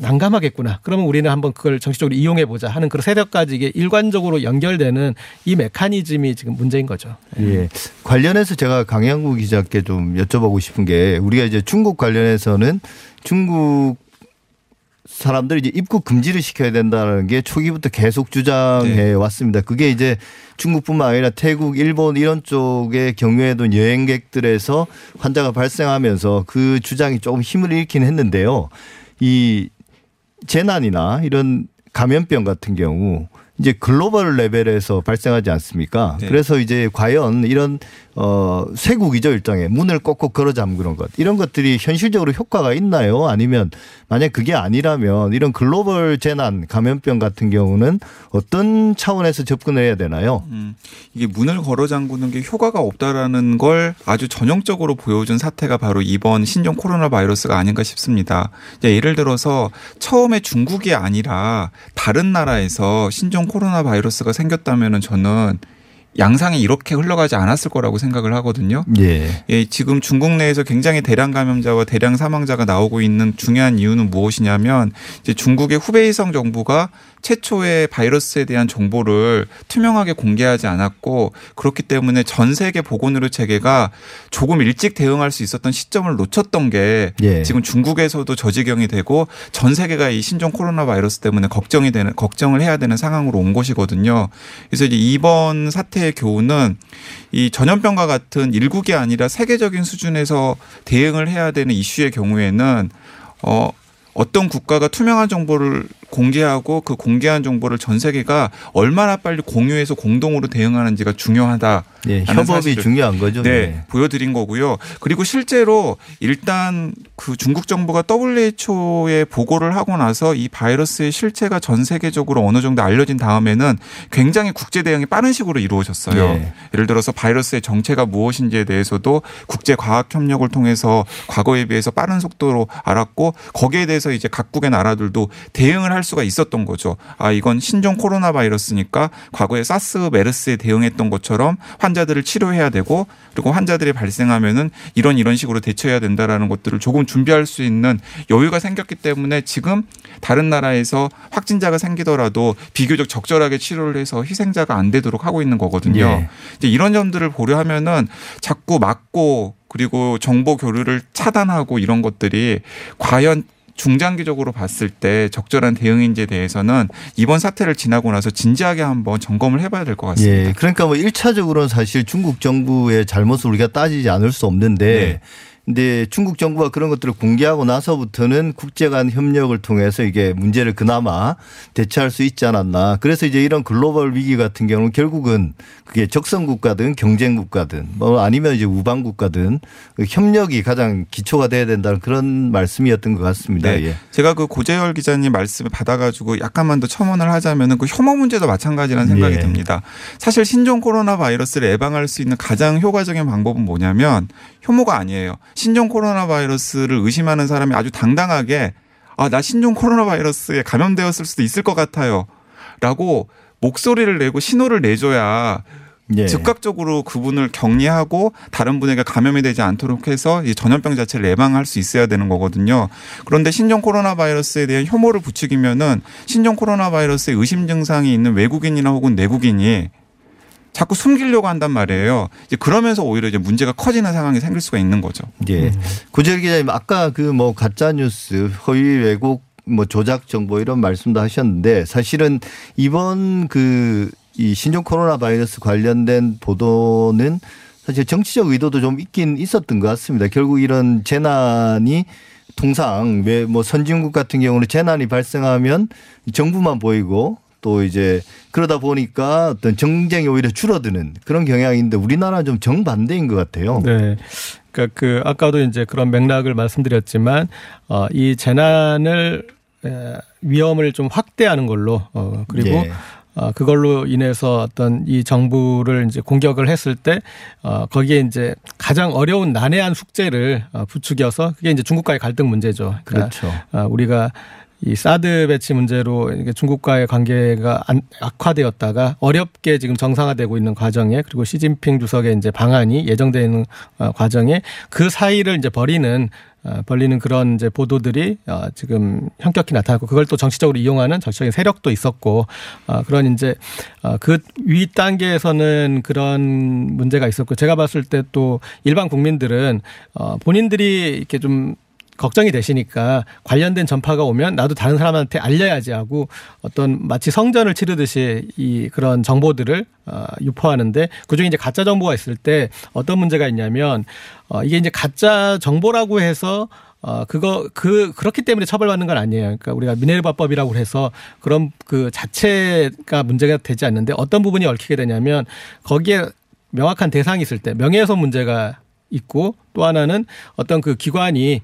난감하겠구나. 그러면 우리는 한번 한번 그걸 정치적으로 이용해보자 하는 그런 세력까지 이게 일관적으로 연결되는 이 메커니즘이 지금 문제인 거죠. 예. 관련해서 제가 강양구 기자께 좀 여쭤보고 싶은 게, 우리가 이제 중국 관련해서는 중국 사람들이 이제 입국 금지를 시켜야 된다는 게 초기부터 계속 주장해 왔습니다. 그게 이제 중국뿐만 아니라 태국, 일본 이런 쪽의 경우에도 여행객들에서 환자가 발생하면서 그 주장이 조금 힘을 잃긴 했는데요. 이 재난이나 이런 감염병 같은 경우 이제 글로벌 레벨에서 발생하지 않습니까? 네. 그래서 이제 과연 이런 쇄국이죠, 일종의 문을 꼭꼭 걸어 잠그는 것, 이런 것들이 현실적으로 효과가 있나요? 아니면 만약 그게 아니라면 이런 글로벌 재난 감염병 같은 경우는 어떤 차원에서 접근을 해야 되나요? 이게 문을 걸어 잠그는 게 효과가 없다라는 걸 아주 전형적으로 보여준 사태가 바로 이번 신종 코로나 바이러스가 아닌가 싶습니다. 예를 들어서 처음에 중국이 아니라 다른 나라에서 신종 코로나 바이러스가 생겼다면은 저는 양상이 이렇게 흘러가지 않았을 거라고 생각을 하거든요. 예. 예, 지금 중국 내에서 굉장히 대량 감염자와 대량 사망자가 나오고 있는 중요한 이유는 무엇이냐면, 이제 중국의 후베이성 정부가 최초의 바이러스에 대한 정보를 투명하게 공개하지 않았고, 그렇기 때문에 전 세계 보건의료 체계가 조금 일찍 대응할 수 있었던 시점을 놓쳤던 게 지금 중국에서도 저지경이 되고 전 세계가 이 신종 코로나 바이러스 때문에 걱정을 해야 되는 상황으로 온 것이거든요. 그래서 이제 이번 사태의 교훈은 이 전염병과 같은 일국이 아니라 세계적인 수준에서 대응을 해야 되는 이슈의 경우에는 어떤 국가가 투명한 정보를 공개하고 그 공개한 정보를 전 세계가 얼마나 빨리 공유해서 공동으로 대응하는지가 중요하다. 네, 협업이 중요한 거죠. 네, 네, 보여드린 거고요. 그리고 실제로 일단 그 중국 정부가 WHO에 보고를 하고 나서 이 바이러스의 실체가 전 세계적으로 어느 정도 알려진 다음에는 굉장히 국제 대응이 빠른 식으로 이루어졌어요. 네. 예를 들어서 바이러스의 정체가 무엇인지에 대해서도 국제 과학 협력을 통해서 과거에 비해서 빠른 속도로 알았고, 거기에 대해서 이제 각국의 나라들도 대응을 할 수가 있었던 거죠. 아, 이건 신종 코로나 바이러스니까 과거에 사스, 메르스에 대응했던 것처럼 환자들을 치료해야 되고, 그리고 환자들이 발생하면은 이런 식으로 대처해야 된다라는 것들을 조금 준비할 수 있는 여유가 생겼기 때문에 지금 다른 나라에서 확진자가 생기더라도 비교적 적절하게 치료를 해서 희생자가 안 되도록 하고 있는 거거든요. 예. 이제 이런 점들을 고려하면은 자꾸 막고 그리고 정보 교류를 차단하고 이런 것들이 과연 중장기적으로 봤을 때 적절한 대응인지에 대해서는 이번 사태를 지나고 나서 진지하게 한번 점검을 해봐야 될 것 같습니다. 예, 그러니까 뭐 1차적으로는 사실 중국 정부의 잘못을 우리가 따지지 않을 수 없는데, 근데 중국 정부가 그런 것들을 공개하고 나서부터는 국제 간 협력을 통해서 이게 문제를 그나마 대처할 수 있지 않았나. 그래서 이제 이런 글로벌 위기 같은 경우는 결국은 그게 적성 국가든 경쟁 국가든 뭐 아니면 이제 우방 국가든 협력이 가장 기초가 돼야 된다는 그런 말씀이었던 것 같습니다. 네. 예. 제가 그 고재열 기자님 말씀을 받아가지고 약간만 더 첨언을 하자면은 그 혐오 문제도 마찬가지라는 생각이 듭니다. 사실 신종 코로나 바이러스를 예방할 수 있는 가장 효과적인 방법은 뭐냐면 혐오가 아니에요. 신종 코로나 바이러스를 의심하는 사람이 아주 당당하게, 아, 나 신종 코로나 바이러스에 감염되었을 수도 있을 것 같아요 라고 목소리를 내고 신호를 내줘야 즉각적으로 그분을 격리하고 다른 분에게 감염이 되지 않도록 해서 이 전염병 자체를 예방할 수 있어야 되는 거거든요. 그런데 신종 코로나 바이러스에 대한 혐오를 부추기면은 신종 코로나 바이러스에 의심 증상이 있는 외국인이나 혹은 내국인이 자꾸 숨기려고 한단 말이에요. 이제 그러면서 오히려 이제 문제가 커지는 상황이 생길 수가 있는 거죠. 예. 고재일 기자님, 아까 그 뭐 가짜 뉴스, 허위 왜곡, 뭐 조작 정보 이런 말씀도 하셨는데, 사실은 이번 그 이 신종 코로나 바이러스 관련된 보도는 사실 정치적 의도도 좀 있긴 있었던 것 같습니다. 결국 이런 재난이 통상 왜 뭐 선진국 같은 경우는 재난이 발생하면 정부만 보이고 또 이제 그러다 보니까 어떤 정쟁이 오히려 줄어드는 그런 경향인데, 우리나라는 좀 정반대인 것 같아요. 네. 그러니까 그 아까도 이제 그런 맥락을 말씀드렸지만 이 재난을 위험을 좀 확대하는 걸로 그리고 그걸로 인해서 어떤 이 정부를 이제 공격을 했을 때 거기에 이제 가장 어려운 난해한 숙제를 부추겨서, 그게 이제 중국과의 갈등 문제죠. 그러니까 그렇죠. 우리가 이 사드 배치 문제로 중국과의 관계가 악화되었다가 어렵게 지금 정상화되고 있는 과정에, 그리고 시진핑 주석의 이제 방한이 예정되는 과정에 그 사이를 이제 벌리는 그런 이제 보도들이 지금 현격히 나타났고, 그걸 또 정치적으로 이용하는 정치적인 세력도 있었고, 그런 이제 그 위 단계에서는 그런 문제가 있었고, 제가 봤을 때 또 일반 국민들은 본인들이 이렇게 좀 걱정이 되시니까 관련된 전파가 오면 나도 다른 사람한테 알려야지 하고 어떤 마치 성전을 치르듯이 이 그런 정보들을 유포하는데, 그중에 이제 가짜 정보가 있을 때 어떤 문제가 있냐면 이게 이제 가짜 정보라고 해서 그렇기 때문에 처벌받는 건 아니에요. 그러니까 우리가 미네르바법이라고 해서 그런 그 자체가 문제가 되지 않는데, 어떤 부분이 얽히게 되냐면 거기에 명확한 대상이 있을 때 명예훼손 문제가 있고, 또 하나는 어떤 그 기관이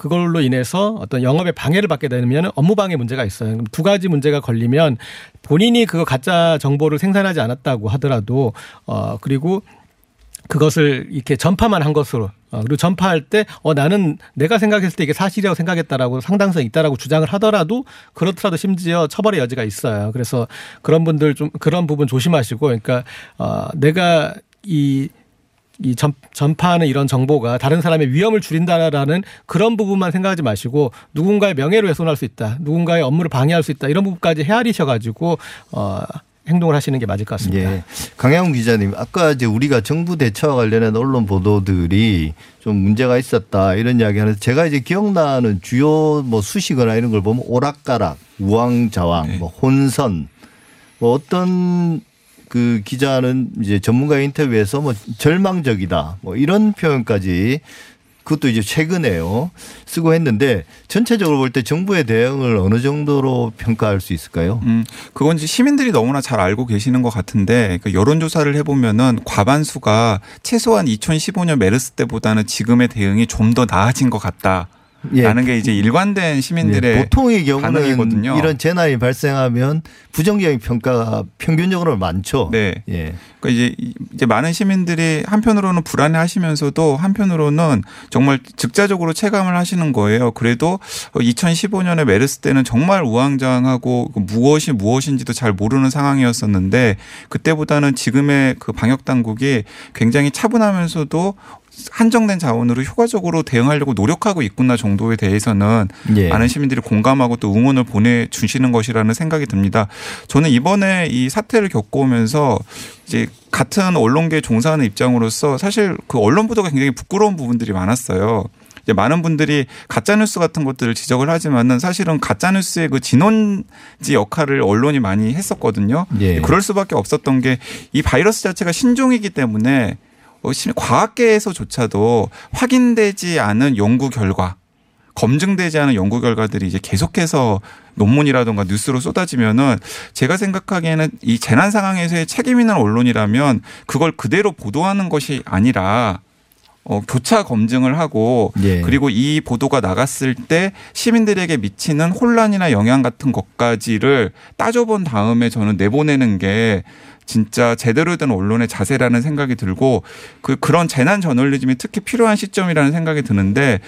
그걸로 인해서 어떤 영업에 방해를 받게 되면 업무방해 문제가 있어요. 두 가지 문제가 걸리면 본인이 그 가짜 정보를 생산하지 않았다고 하더라도 그리고 그것을 이렇게 전파만 한 것으로, 그리고 전파할 때 나는 내가 생각했을 때 이게 사실이라고 생각했다라고 상당성이 있다라고 주장을 하더라도, 그렇더라도 심지어 처벌의 여지가 있어요. 그래서 그런 분들 좀 그런 부분 조심하시고, 그러니까 내가 이 전파하는 이런 정보가 다른 사람의 위험을 줄인다라는 그런 부분만 생각하지 마시고, 누군가의 명예를 훼손할 수 있다, 누군가의 업무를 방해할 수 있다, 이런 부분까지 헤아리셔가지고 행동을 하시는 게 맞을 것 같습니다. 예. 강양구 기자님, 아까 이제 우리가 정부 대처와 관련한 언론 보도들이 좀 문제가 있었다 이런 이야기 하는데, 제가 이제 기억나는 주요 뭐 수식어나 이런 걸 보면 오락가락, 우왕좌왕, 네. 뭐 혼선, 뭐 어떤 그 기자는 이제 전문가 인터뷰에서 뭐 절망적이다 뭐 이런 표현까지, 그것도 이제 최근에요, 쓰고 했는데, 전체적으로 볼 때 정부의 대응을 어느 정도로 평가할 수 있을까요? 그건 이제 시민들이 너무나 잘 알고 계시는 것 같은데, 그러니까 여론조사를 해보면은 과반수가 최소한 2015년 메르스 때보다는 지금의 대응이 좀 더 나아진 것 같다. 예. 라는 게 이제 일관된 시민들의, 예, 보통의 경우는 반응이거든요. 이런 재난이 발생하면 부정적인 평가가 평균적으로 많죠. 네. 예. 그러니까 이제 많은 시민들이 한편으로는 불안해하시면서도 한편으로는 정말 즉자적으로 체감을 하시는 거예요. 그래도 2015년에 메르스 때는 정말 우왕좌왕하고 무엇이 무엇인지도 잘 모르는 상황이었었는데, 그때보다는 지금의 그 방역 당국이 굉장히 차분하면서도 한정된 자원으로 효과적으로 대응하려고 노력하고 있구나 정도에 대해서는, 예, 많은 시민들이 공감하고 또 응원을 보내주시는 것이라는 생각이 듭니다. 저는 이번에 이 사태를 겪어오면서 이제 같은 언론계에 종사하는 입장으로서 사실 그 언론 보도가 굉장히 부끄러운 부분들이 많았어요. 이제 많은 분들이 가짜뉴스 같은 것들을 지적을 하지만은 사실은 가짜뉴스의 그 진원지 역할을 언론이 많이 했었거든요. 예. 그럴 수밖에 없었던 게, 이 바이러스 자체가 신종이기 때문에 과학계에서조차도 확인되지 않은 연구 결과, 검증되지 않은 연구 결과들이 이제 계속해서 논문이라든가 뉴스로 쏟아지면은, 제가 생각하기에는 이 재난 상황에서의 책임 있는 언론이라면 그걸 그대로 보도하는 것이 아니라 교차 검증을 하고, 예, 그리고 이 보도가 나갔을 때 시민들에게 미치는 혼란이나 영향 같은 것까지를 따져본 다음에 저는 내보내는 게 진짜 제대로 된 언론의 자세라는 생각이 들고, 그런 재난 저널리즘이 특히 필요한 시점이라는 생각이 드는데,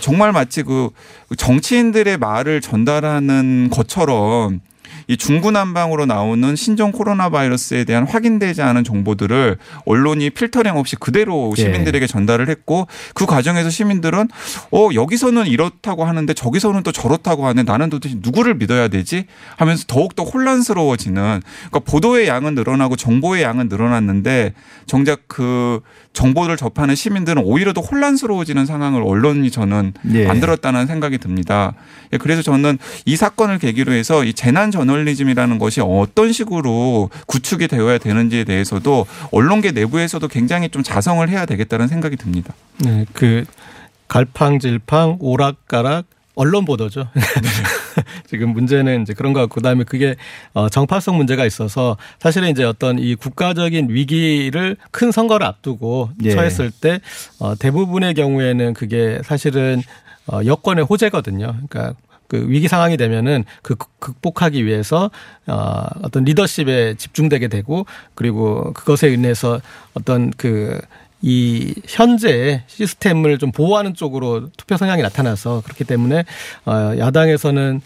정말 마치 그 정치인들의 말을 전달하는 것처럼 이 중구난방으로 나오는 신종 코로나 바이러스에 대한 확인되지 않은 정보들을 언론이 필터링 없이 그대로 시민들에게, 예, 전달을 했고, 그 과정에서 시민들은 여기서는 이렇다고 하는데 저기서는 또 저렇다고 하는데 나는 도대체 누구를 믿어야 되지 하면서 더욱더 혼란스러워지는, 그러니까 보도의 양은 늘어나고 정보의 양은 늘어났는데 정작 그 정보를 접하는 시민들은 오히려 더 혼란스러워지는 상황을 언론이 저는, 예, 만들었다는 생각이 듭니다. 그래서 저는 이 사건을 계기로 해서 이 재난 저널리즘이라는 것이 어떤 식으로 구축이 되어야 되는지에 대해서도 언론계 내부에서도 굉장히 좀 자성을 해야 되겠다는 생각이 듭니다. 네, 그 갈팡질팡, 오락가락, 언론 보도죠. 지금 문제는 이제 그런 것 같고, 그다음에 그게 정파성 문제가 있어서 사실은 이제 어떤 이 국가적인 위기를 큰 선거를 앞두고, 예, 처했을 때 대부분의 경우에는 그게 사실은 여권의 호재거든요. 그러니까 그 위기 상황이 되면은 그 극복하기 위해서 어떤 리더십에 집중되게 되고, 그리고 그것에 인해서 어떤 그 이 현재 시스템을 좀 보호하는 쪽으로 투표 성향이 나타나서 그렇기 때문에 야당에서는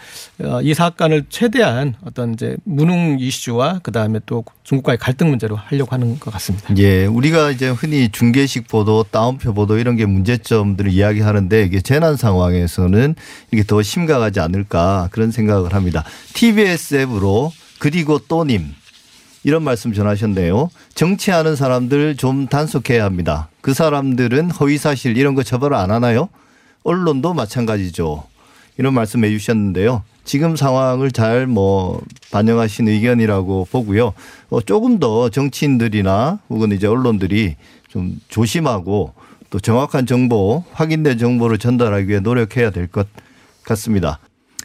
이 사건을 최대한 어떤 이제 무능 이슈와 그다음에 또 중국과의 갈등 문제로 하려고 하는 것 같습니다. 예, 우리가 이제 흔히 중계식 보도, 따옴표 보도 이런 게 문제점들을 이야기하는데 이게 재난 상황에서는 이게 더 심각하지 않을까 그런 생각을 합니다. TBS 앱으로 그리고 또님. 이런 말씀 전하셨네요. 정치하는 사람들 좀 단속해야 합니다. 그 사람들은 허위사실 이런 거 처벌 안 하나요? 언론도 마찬가지죠. 이런 말씀해 주셨는데요. 지금 상황을 잘 반영하신 의견이라고 보고요. 조금 더 정치인들이나 혹은 이제 언론들이 좀 조심하고 또 정확한 정보, 확인된 정보를 전달하기 위해 노력해야 될 것 같습니다.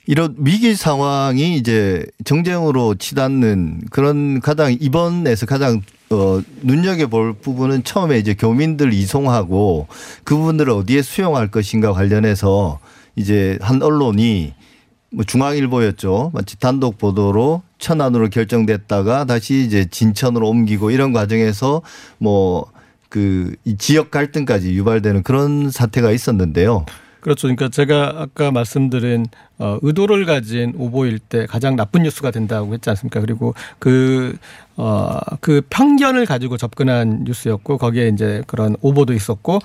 이런 위기 상황이 이제 정쟁으로 치닫는 그런 가장 이번에서 가장 눈여겨볼 부분은 처음에 이제 교민들 이송하고 그분들을 어디에 수용할 것인가 관련해서 이제 한 언론이 중앙일보였죠. 마치 단독 보도로 천안으로 결정됐다가 다시 이제 진천으로 옮기고 이런 과정에서 이 지역 갈등까지 유발되는 그런 사태가 있었는데요. 그렇죠. 그러니까 제가 아까 말씀드린 의도를 가진 오보일 때 가장 나쁜 뉴스가 된다고 했지 않습니까? 그리고 그 편견을 가지고 접근한 뉴스였고 거기에 이제 그런 오보도 있었고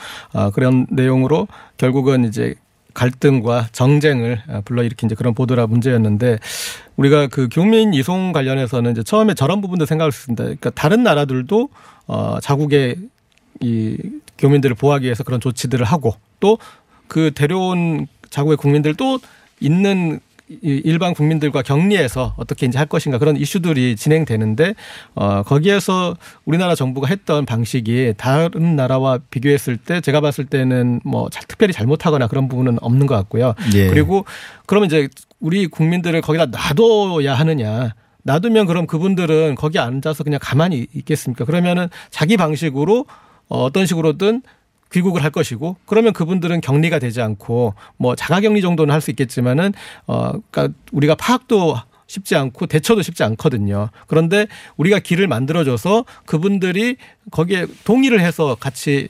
그런 내용으로 결국은 이제 갈등과 정쟁을 불러일으킨 이제 그런 보도라 문제였는데 우리가 그 교민 이송 관련해서는 이제 처음에 저런 부분도 생각할 수 있습니다. 그러니까 다른 나라들도 자국의 이 교민들을 보호하기 위해서 그런 조치들을 하고 또 그 데려온 자국의 국민들도 있는 일반 국민들과 격리해서 어떻게 이제 할 것인가 그런 이슈들이 진행되는데 거기에서 우리나라 정부가 했던 방식이 다른 나라와 비교했을 때 제가 봤을 때는 특별히 잘못하거나 그런 부분은 없는 것 같고요. 예. 그리고 그러면 이제 우리 국민들을 거기다 놔둬야 하느냐. 놔두면 그럼 그분들은 거기 앉아서 그냥 가만히 있겠습니까? 그러면은 자기 방식으로 어떤 식으로든 귀국을 할 것이고 그러면 그분들은 격리가 되지 않고 자가격리 정도는 할 수 있겠지만은 그러니까 우리가 파악도 쉽지 않고 대처도 쉽지 않거든요. 그런데 우리가 길을 만들어줘서 그분들이 거기에 동의를 해서 같이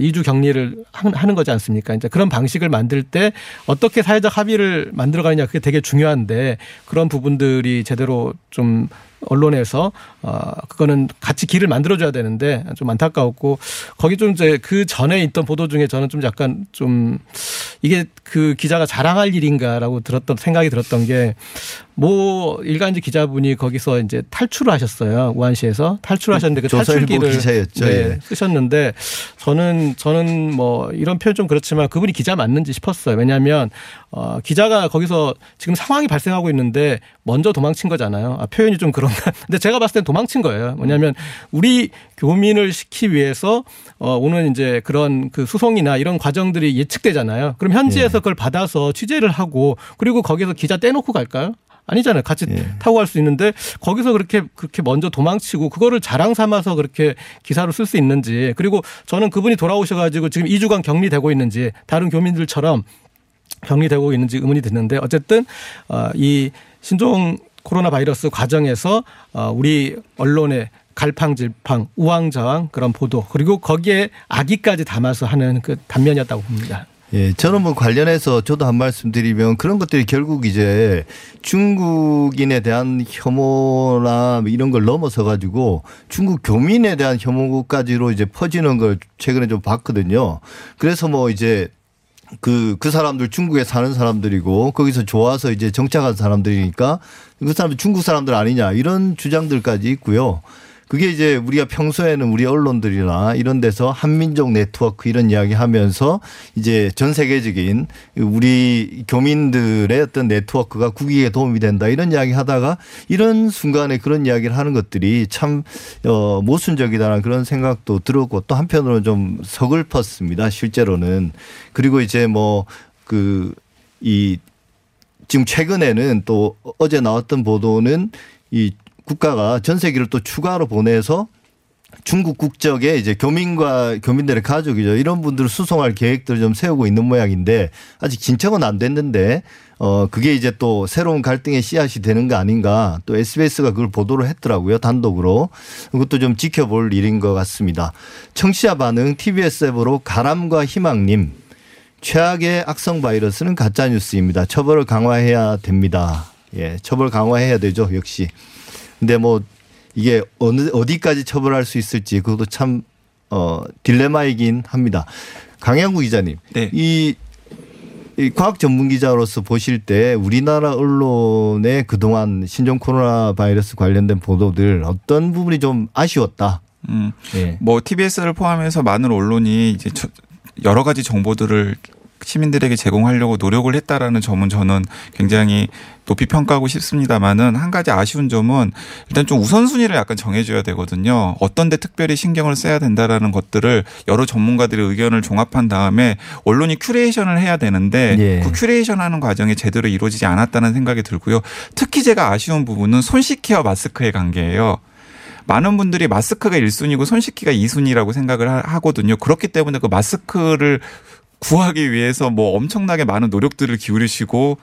이주 격리를 하는 거지 않습니까? 이제 그런 방식을 만들 때 어떻게 사회적 합의를 만들어가느냐 그게 되게 중요한데 그런 부분들이 제대로 좀 언론에서 그거는 같이 길을 만들어줘야 되는데 좀 안타까웠고 거기 좀 이제 그 전에 있던 보도 중에 저는 좀 약간 좀 이게 그 기자가 자랑할 일인가라고 생각이 들었던 게 일간지 기자분이 거기서 이제 탈출을 하셨어요. 우한시에서 탈출을 하셨는데 그 탈출기를 기자였죠. 네, 쓰셨는데 저는 이런 표현 좀 그렇지만 그분이 기자 맞는지 싶었어요. 왜냐하면 기자가 거기서 지금 상황이 발생하고 있는데 먼저 도망친 거잖아요. 표현이 좀 그런가. 근데 제가 봤을 땐 도망친 거예요. 뭐냐면 우리 교민을 시키기 위해서 오는 이제 그런 그 수송이나 이런 과정들이 예측되잖아요. 그럼 현지에서 그걸 받아서 취재를 하고 그리고 거기서 기자 떼놓고 갈까요? 아니잖아요. 같이 타고 갈 수 있는데 거기서 그렇게 먼저 도망치고 그거를 자랑 삼아서 그렇게 기사로 쓸 수 있는지 그리고 저는 그분이 돌아오셔가지고 지금 2주간 격리되고 있는지 다른 교민들처럼 격리되고 있는지 의문이 드는데 어쨌든 이 신종 코로나 바이러스 과정에서 우리 언론의 갈팡질팡 우왕좌왕 그런 보도 그리고 거기에 악의까지 담아서 하는 그 단면이었다고 봅니다. 예, 저는 관련해서 저도 한 말씀 드리면 그런 것들이 결국 이제 중국인에 대한 혐오나 이런 걸 넘어서 가지고 중국 교민에 대한 혐오까지로 이제 퍼지는 걸 최근에 좀 봤거든요. 그래서 이제 그 사람들 중국에 사는 사람들이고 거기서 좋아서 이제 정착한 사람들이니까 그 사람들 중국 사람들 아니냐 이런 주장들까지 있고요. 그게 이제 우리가 평소에는 우리 언론들이나 이런 데서 한민족 네트워크 이런 이야기 하면서 이제 전 세계적인 우리 교민들의 어떤 네트워크가 국익에 도움이 된다 이런 이야기 하다가 이런 순간에 그런 이야기를 하는 것들이 참 모순적이다라는 그런 생각도 들었고 또 한편으로는 좀 서글펐습니다. 실제로는. 그리고 이제 지금 최근에는 또 어제 나왔던 보도는 이 국가가 전 세계를 또 추가로 보내서 중국 국적의 이제 교민과 교민들의 가족이죠. 이런 분들을 수송할 계획들을 좀 세우고 있는 모양인데 아직 진척은 안 됐는데 그게 이제 또 새로운 갈등의 씨앗이 되는 거 아닌가. 또 SBS가 그걸 보도를 했더라고요. 단독으로. 그것도 좀 지켜볼 일인 것 같습니다. 청취자 반응 TBS 앱으로 가람과 희망님. 최악의 악성 바이러스는 가짜뉴스입니다. 처벌을 강화해야 됩니다. 예, 처벌 강화해야 되죠. 역시. 근데 뭐 이게 어디까지 처벌할 수 있을지 그것도 참 딜레마이긴 합니다. 강양구 기자님. 네. 이 과학 전문 기자로서 보실 때 우리나라 언론의 그동안 신종 코로나 바이러스 관련된 보도들 어떤 부분이 좀 아쉬웠다. 예. 뭐 TBS를 포함해서 많은 언론이 이제 여러 가지 정보들을 시민들에게 제공하려고 노력을 했다라는 점은 저는 굉장히 높이 평가하고 싶습니다만은 한 가지 아쉬운 점은 일단 좀 우선순위를 약간 정해줘야 되거든요. 어떤 데 특별히 신경을 써야 된다라는 것들을 여러 전문가들의 의견을 종합한 다음에 언론이 큐레이션을 해야 되는데 예. 그 큐레이션하는 과정이 제대로 이루어지지 않았다는 생각이 들고요. 특히 제가 아쉬운 부분은 손 씻기와 마스크의 관계예요. 많은 분들이 마스크가 1순위고 손 씻기가 2순위라고 생각을 하거든요. 그렇기 때문에 그 마스크를 구하기 위해서 뭐 엄청나게 많은 노력들을 기울이시고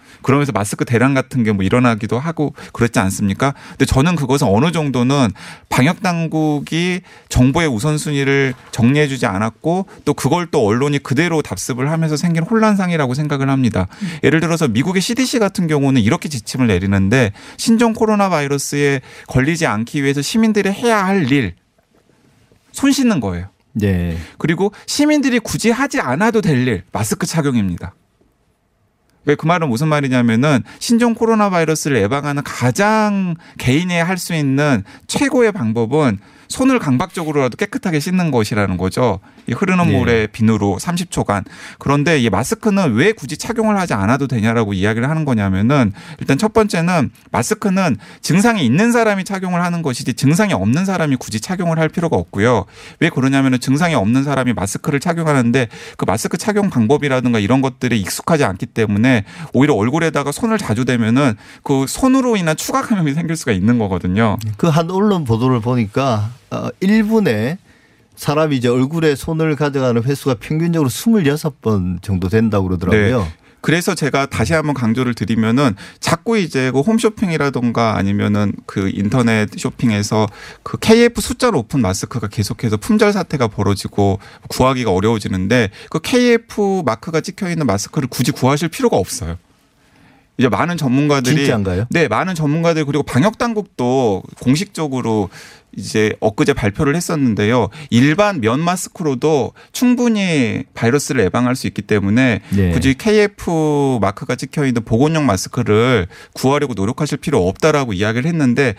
그러면서 마스크 대란 같은 게 뭐 일어나기도 하고 그랬지 않습니까? 근데 저는 그것은 어느 정도는 방역 당국이 정보의 우선순위를 정리해 주지 않았고 또 그걸 또 언론이 그대로 답습을 하면서 생긴 혼란상이라고 생각을 합니다. 예를 들어서 미국의 CDC 같은 경우는 이렇게 지침을 내리는데 신종 코로나 바이러스에 걸리지 않기 위해서 시민들이 해야 할 일, 손 씻는 거예요. 네. 그리고 시민들이 굳이 하지 않아도 될 일, 마스크 착용입니다. 왜 그 말은 무슨 말이냐면은 신종 코로나 바이러스를 예방하는 가장 개인이 할 수 있는 최고의 방법은 손을 강박적으로라도 깨끗하게 씻는 것이라는 거죠. 이 흐르는 물에 네. 비누로 30초간. 그런데 이 마스크는 왜 굳이 착용을 하지 않아도 되냐라고 이야기를 하는 거냐면은 일단 첫 번째는 마스크는 증상이 있는 사람이 착용을 하는 것이지 증상이 없는 사람이 굳이 착용을 할 필요가 없고요. 왜 그러냐면은 증상이 없는 사람이 마스크를 착용하는데 그 마스크 착용 방법이라든가 이런 것들이 익숙하지 않기 때문에 오히려 얼굴에다가 손을 자주 대면은 그 손으로 인한 추가 감염이 생길 수가 있는 거거든요. 그 한 언론 보도를 보니까 1분에 사람이 이제 얼굴에 손을 가져가는 횟수가 평균적으로 26번 정도 된다고 그러더라고요. 네. 그래서 제가 다시 한번 강조를 드리면은 자꾸 이제 그 홈쇼핑이라든가 아니면은 그 인터넷 쇼핑에서 그 KF 숫자 높은 마스크가 계속해서 품절 사태가 벌어지고 구하기가 어려워지는데 그 KF 마크가 찍혀 있는 마스크를 굳이 구하실 필요가 없어요. 이제 많은 전문가들이 진짜인가요? 네, 많은 전문가들 그리고 방역 당국도 공식적으로 이제 엊그제 발표를 했었는데요. 일반 면 마스크로도 충분히 바이러스를 예방할 수 있기 때문에 네. 굳이 KF 마크가 찍혀 있는 보건용 마스크를 구하려고 노력하실 필요 없다라고 이야기를 했는데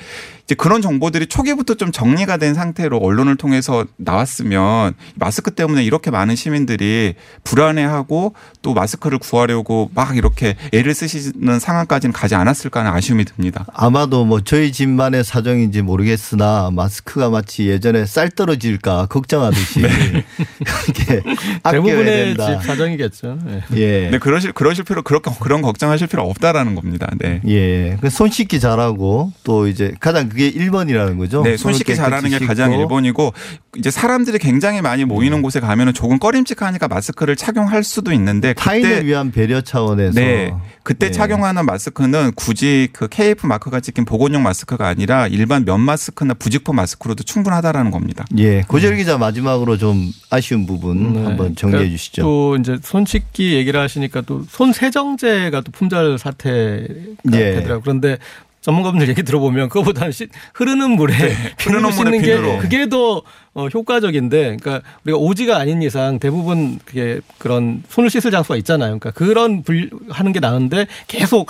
이제 그런 정보들이 초기부터 좀 정리가 된 상태로 언론을 통해서 나왔으면 마스크 때문에 이렇게 많은 시민들이 불안해하고 또 마스크를 구하려고 막 이렇게 애를 쓰시는 상황까지는 가지 않았을까 하는 아쉬움이 듭니다. 아마도 뭐 저희 집만의 사정인지 모르겠으나 마스크가 마치 예전에 쌀 떨어질까 걱정하듯이 네. 그렇게 대부분의 집 사정이겠죠. 네. 예. 네, 그러실 필요 그런 걱정하실 필요 없다라는 겁니다. 네. 예. 손 씻기 잘하고 또 이제 가장 그게 1번이라는 거죠. 네, 손 씻기 잘하는 게 가장 1번이고 이제 사람들이 굉장히 많이 모이는 곳에 가면은 조금 꺼림칙하니까 마스크를 착용할 수도 있는데 타인을 위한 배려 차원에서 네. 그때 네. 착용하는 마스크는 굳이 그 KF 마크가 찍힌 보건용 마스크가 아니라 일반 면 마스크나 부직포 마스크로도 충분하다라는 겁니다. 예, 고재일 기자 마지막으로 좀 아쉬운 부분 네. 한번 정리해 그러니까 주시죠. 또 이제 손 씻기 얘기를 하시니까 또 손 세정제가 또 품절 사태가 예. 되더라고요. 그런데 전문가분들 얘기 들어보면 그거보다는 흐르는 물에 네. 흐르는 물에 씻는 게 그게 더 효과적인데, 그러니까 우리가 오지가 아닌 이상 대부분 그게 그런 손을 씻을 장소가 있잖아요. 그러니까 그런 하는 게 나은데 계속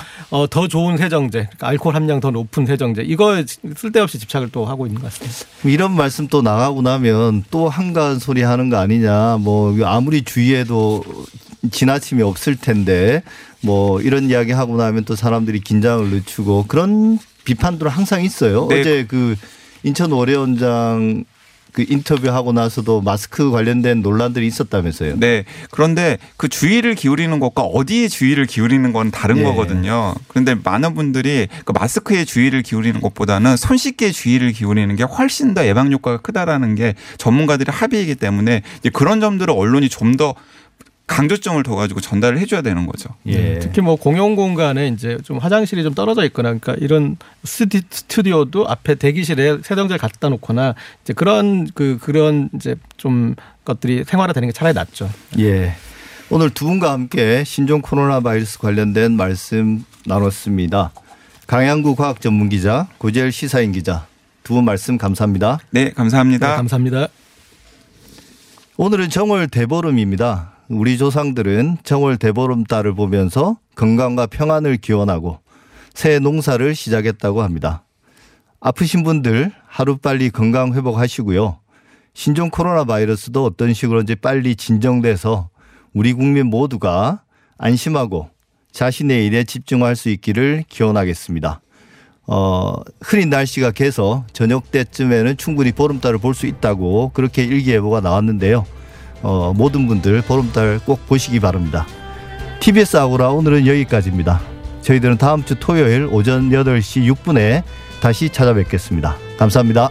더 좋은 세정제, 그러니까 알코올 함량 더 높은 세정제 이거 쓸데없이 집착을 또 하고 있는 것 같습니다. 이런 말씀 또 나가고 나면 또 한가한 소리 하는 거 아니냐, 뭐 아무리 주의해도 지나침이 없을 텐데 뭐 이런 이야기 하고 나면 또 사람들이 긴장을 늦추고 그런 비판도 항상 있어요. 네. 어제 그 인천 월요원장 그 인터뷰하고 나서도 마스크 관련된 논란들이 있었다면서요. 네. 그런데 그 주의를 기울이는 것과 어디에 주의를 기울이는 건 다른 거거든요. 그런데 많은 분들이 그 마스크에 주의를 기울이는 것보다는 손씻기에 주의를 기울이는 게 훨씬 더 예방 효과가 크다라는 게 전문가들의 합의이기 때문에 이제 그런 점들을 언론이 좀 더 강조점을 더 가지고 전달을 해줘야 되는 거죠. 예. 특히 뭐 공용 공간에 이제 좀 화장실이 좀 떨어져 있거나 그러니까 이런 스튜디오도 앞에 대기실에 세정제를 갖다 놓거나 이제 그런 이제 좀 것들이 생활화되는 게 차라리 낫죠. 예. 오늘 두 분과 함께 신종 코로나 바이러스 관련된 말씀 나눴습니다. 강양구 과학 전문 기자, 고재일 시사인 기자 두 분 말씀 감사합니다. 네, 감사합니다. 네, 감사합니다. 오늘은 정월 대보름입니다. 우리 조상들은 정월 대보름 달을 보면서 건강과 평안을 기원하고 새 농사를 시작했다고 합니다. 아프신 분들 하루빨리 건강 회복하시고요. 신종 코로나 바이러스도 어떤 식으로인지 빨리 진정돼서 우리 국민 모두가 안심하고 자신의 일에 집중할 수 있기를 기원하겠습니다. 흐린 날씨가 개서 저녁 때쯤에는 충분히 보름달을 볼 수 있다고 그렇게 일기예보가 나왔는데요. 모든 분들 보름달 꼭 보시기 바랍니다. TBS 아고라 오늘은 여기까지입니다. 저희들은 다음 주 토요일 오전 8시 6분에 다시 찾아뵙겠습니다. 감사합니다.